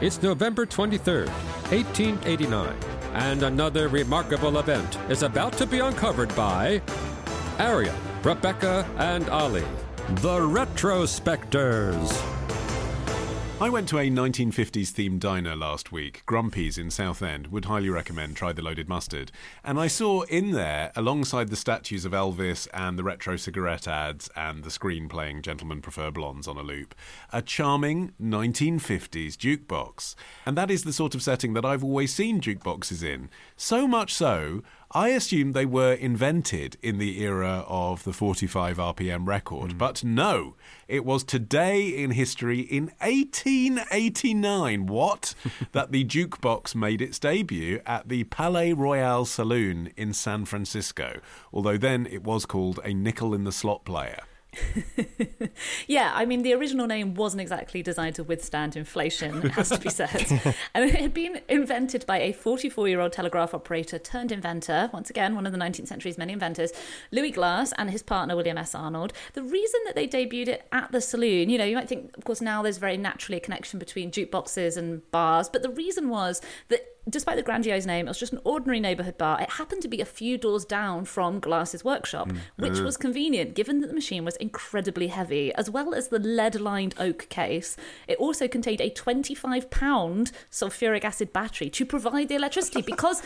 It's November 23rd, 1889, and another remarkable event is about to be uncovered by Arion, Rebecca, and Olly, the Retrospectors. I went to a 1950s-themed diner last week, Grumpy's in Southend. Would highly recommend, try the Loaded Mustard. And I saw in there, alongside the statues of Elvis and the retro cigarette ads and the screen playing Gentlemen Prefer Blondes on a loop, a charming 1950s jukebox. And that is the sort of setting that I've always seen jukeboxes in. So much so, I assumed they were invented in the era of the 45 RPM record, but no, it was today in history in 1889, that the jukebox made its debut at the Palais Royale Saloon in San Francisco, although then it was called a Nickel In The Slot Player. Yeah, I mean, the original name wasn't exactly designed to withstand inflation, it has to be said. And it had been invented by a 44-year-old telegraph operator turned inventor, once again, one of the 19th century's many inventors, Louis Glass, and his partner, William S. Arnold. The reason that they debuted it at the saloon, you know, you might think, of course, now there's very naturally a connection between jukeboxes and bars, but the reason was that despite the grandiose name, it was just an ordinary neighbourhood bar. It happened to be a few doors down from Glass's workshop, which was convenient given that the machine was incredibly heavy, as well as the lead-lined oak case. It also contained a 25-pound sulfuric acid battery to provide the electricity because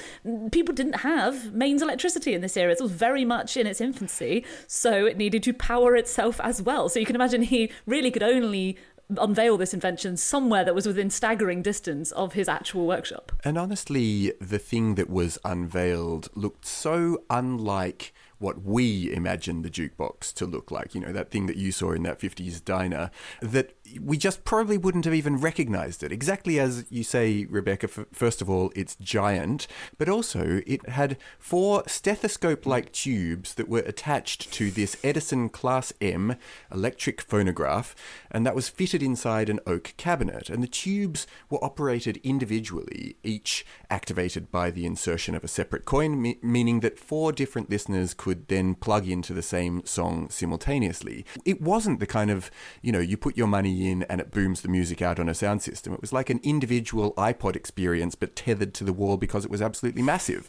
people didn't have mains electricity in this era. It was very much in its infancy, so it needed to power itself as well. So you can imagine he really could only unveil this invention somewhere that was within staggering distance of his actual workshop. And honestly, the thing that was unveiled looked so unlike what we imagined the jukebox to look like, you know, that thing that you saw in that 50s diner, that we just probably wouldn't have even recognised it. Exactly as you say, Rebecca, first of all, it's giant, but also it had four stethoscope-like tubes that were attached to this Edison Class M electric phonograph, and that was fitted inside an oak cabinet. And the tubes were operated individually, each activated by the insertion of a separate coin, meaning that four different listeners could then plug into the same song simultaneously. It wasn't the kind of, you know, you put your money in and it booms the music out on a sound system. It was like an individual iPod experience but tethered to the wall because it was absolutely massive.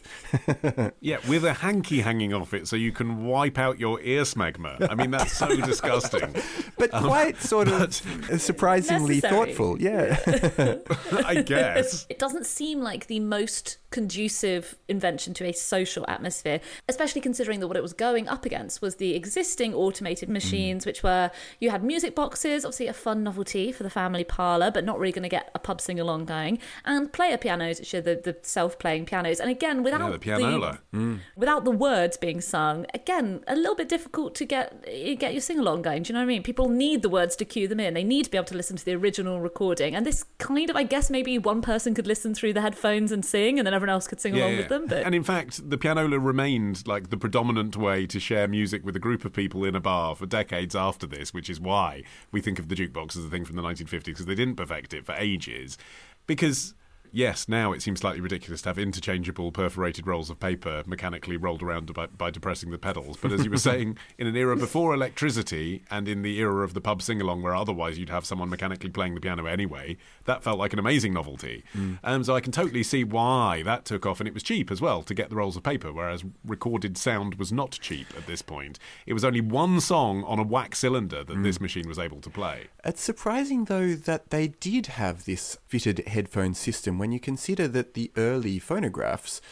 Yeah, with a hanky hanging off it so you can wipe out your ear smegma. I mean, that's so disgusting. But quite sort of surprisingly necessary. Thoughtful. Yeah. I guess. It doesn't seem like the most conducive invention to a social atmosphere, especially considering that what it was going up against was the existing automated machines, which were, you had music boxes, obviously a fun novelty for the family parlour, but not really going to get a pub sing-along going, and player pianos, which are the self-playing pianos. And again, without the pianola, without the words being sung, again, a little bit difficult to get your sing-along going. Do you know what I mean? People need the words to cue them in. They need to be able to listen to the original recording. And this kind of, I guess, maybe one person could listen through the headphones and sing, and then everyone else could sing along with them. But... And in fact, the pianola remained like the predominant way to share music with a group of people in a bar for decades after this, which is why we think of the jukebox as a thing from the 1950s, because they didn't perfect it for ages. Because... yes, now it seems slightly ridiculous to have interchangeable perforated rolls of paper mechanically rolled around by depressing the pedals. But as you were saying, in an era before electricity and in the era of the pub sing-along where otherwise you'd have someone mechanically playing the piano anyway, that felt like an amazing novelty. So I can totally see why that took off. And it was cheap as well to get the rolls of paper, whereas recorded sound was not cheap at this point. It was only one song on a wax cylinder that this machine was able to play. It's surprising, though, that they did have this fitted headphone system when you consider that the early phonographs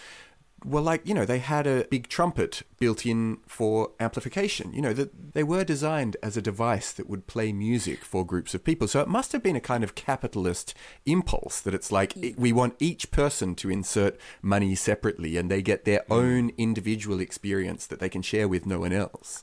were like, you know, they had a big trumpet built in for amplification. You know, that they were designed as a device that would play music for groups of people. So it must have been a kind of capitalist impulse that it's like, we want each person to insert money separately and they get their own individual experience that they can share with no one else.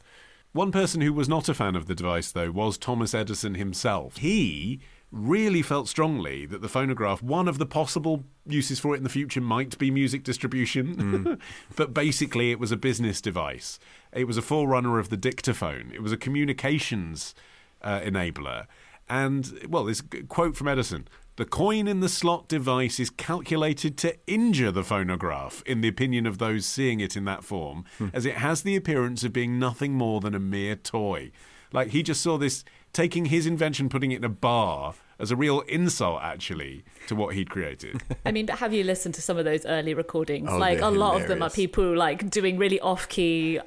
One person who was not a fan of the device, though, was Thomas Edison himself. He really felt strongly that the phonograph, one of the possible uses for it in the future might be music distribution, but basically it was a business device. It was a forerunner of the dictaphone. It was a communications enabler. And, well, this quote from Edison: "The coin in the slot device is calculated to injure the phonograph, in the opinion of those seeing it in that form, as it has the appearance of being nothing more than a mere toy." Like, he just saw this, taking his invention, putting it in a bar, as a real insult, actually, to what he'd created. I mean, but have you listened to some of those early recordings? Oh, like, a lot hilarious. Of them are people, like, doing really off-key,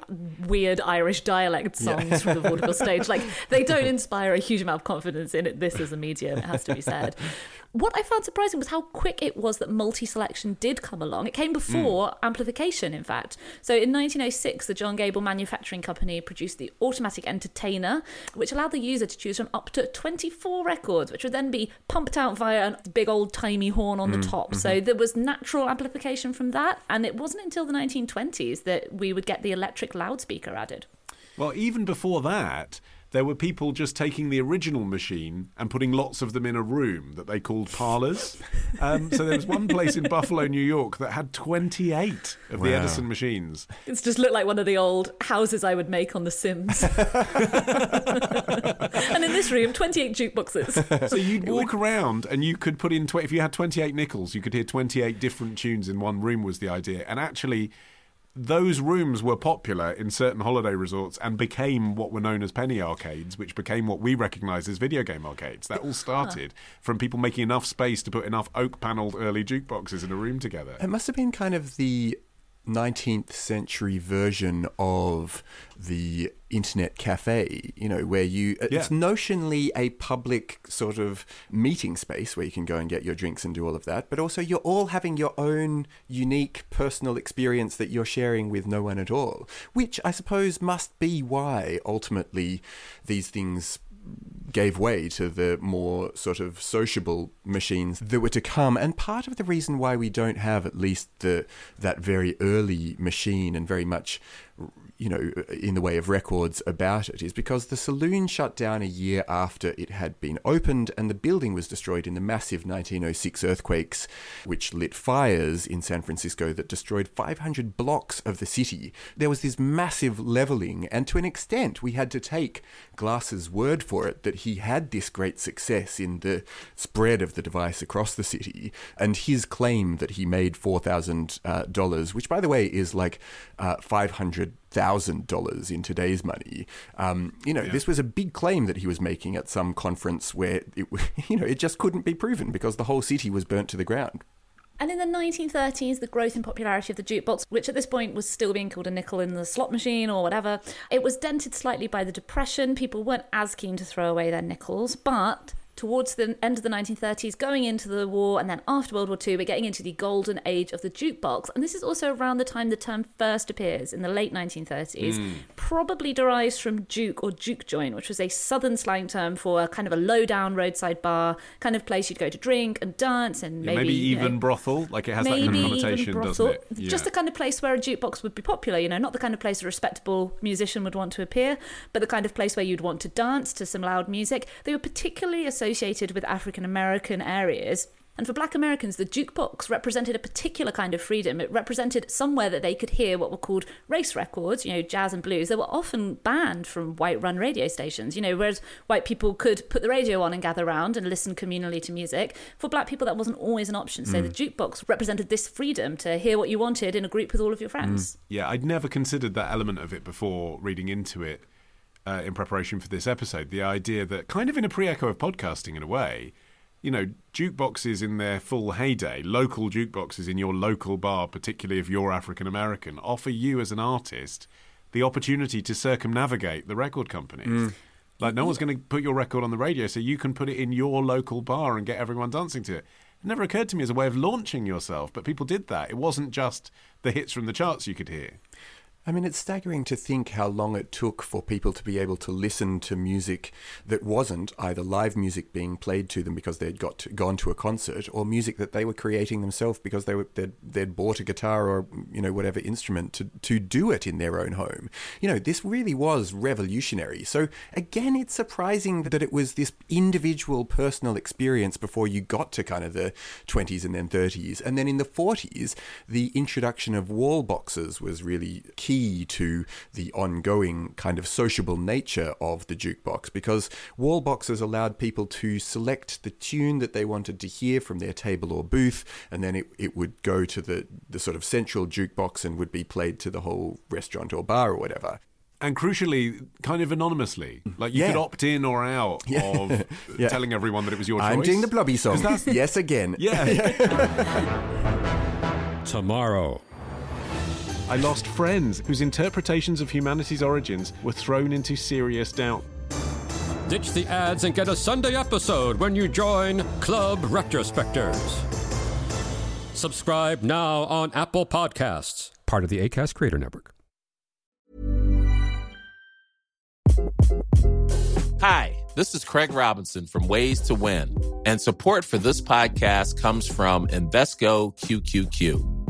weird Irish dialect songs from the vaudeville stage. Like, they don't inspire a huge amount of confidence in it. This is a medium, it has to be said. What I found surprising was how quick it was that multi-selection did come along. It came before amplification, in fact. So in 1906, the John Gable Manufacturing Company produced the Automatic Entertainer, which allowed the user to choose from up to 24 records, which would then be pumped out via a big old-timey horn on the top. So there was natural amplification from that, and it wasn't until the 1920s that we would get the electric loudspeaker added. Well, even before that, there were people just taking the original machine and putting lots of them in a room that they called parlours. So there was one place in Buffalo, New York, that had 28 of the Edison machines. It's just looked like one of the old houses I would make on The Sims. And in this room, 28 jukeboxes. So you'd walk around and you could put in, if you had 28 nickels, you could hear 28 different tunes in one room, was the idea. And actually, those rooms were popular in certain holiday resorts and became what were known as penny arcades, which became what we recognise as video game arcades. That all started from people making enough space to put enough oak-panelled early jukeboxes in a room together. It must have been kind of the 19th century version of the internet cafe, you know, where it's notionally a public sort of meeting space where you can go and get your drinks and do all of that, but also you're all having your own unique personal experience that you're sharing with no one at all, which I suppose must be why ultimately these things gave way to the more sort of sociable machines that were to come. And part of the reason why we don't have at least that very early machine and very much, you know, in the way of records about it is because the saloon shut down a year after it had been opened, and the building was destroyed in the massive 1906 earthquakes, which lit fires in San Francisco that destroyed 500 blocks of the city. There was this massive levelling, and to an extent we had to take Glass's word for it that he had this great success in the spread of the device across the city, and his claim that he made $4,000, which by the way is like $500,000 in today's money. This was a big claim that he was making at some conference where it just couldn't be proven because the whole city was burnt to the ground. And in the 1930s, the growth in popularity of the jukebox, which at this point was still being called a nickel in the slot machine or whatever, it was dented slightly by the Depression. People weren't as keen to throw away their nickels, but towards the end of the 1930s, going into the war, and then after World War II, we're getting into the golden age of the jukebox. And this is also around the time the term first appears, in the late 1930s, probably derives from juke or juke joint, which was a southern slang term for kind of a low-down roadside bar, kind of place you'd go to drink and dance and maybe even brothel. Like, it has that kind of connotation, doesn't it? Yeah. Just the kind of place where a jukebox would be popular, you know, not the kind of place a respectable musician would want to appear, but the kind of place where you'd want to dance to some loud music. They were particularly associated with African-American areas. And for Black Americans, the jukebox represented a particular kind of freedom. It represented somewhere that they could hear what were called race records, you know, jazz and blues. They were often banned from white-run radio stations, you know, whereas white people could put the radio on and gather around and listen communally to music. For Black people, that wasn't always an option. So the jukebox represented this freedom to hear what you wanted in a group with all of your friends. Yeah, I'd never considered that element of it before reading into it. In preparation for this episode, the idea that, kind of in a pre-echo of podcasting in a way, you know, jukeboxes in their full heyday, local jukeboxes in your local bar, particularly if you're African American, offer you as an artist the opportunity to circumnavigate the record companies. Like, no one's going to put your record on the radio, so you can put it in your local bar and get everyone dancing to it. It never occurred to me as a way of launching yourself, but people did that. It wasn't just the hits from the charts you could hear. I mean, it's staggering to think how long it took for people to be able to listen to music that wasn't either live music being played to them because they'd gone to a concert, or music that they were creating themselves because they'd bought a guitar or, you know, whatever instrument to do it in their own home. You know, this really was revolutionary. So again, it's surprising that it was this individual personal experience before you got to kind of the 20s and then 30s. And then in the 40s, the introduction of wall boxes was really key to the ongoing kind of sociable nature of the jukebox, because wall boxes allowed people to select the tune that they wanted to hear from their table or booth, and then it would go to the sort of central jukebox and would be played to the whole restaurant or bar or whatever. And crucially, kind of anonymously. Like, you could opt in or out of telling everyone that it was your choice. I'm doing the blobby song. Yes, again. Yeah. Tomorrow. I lost friends whose interpretations of humanity's origins were thrown into serious doubt. Ditch the ads and get a Sunday episode when you join Club Retrospectors. Subscribe now on Apple Podcasts. Part of the Acast Creator Network. Hi, this is Craig Robinson from Ways to Win, and support for this podcast comes from Invesco QQQ.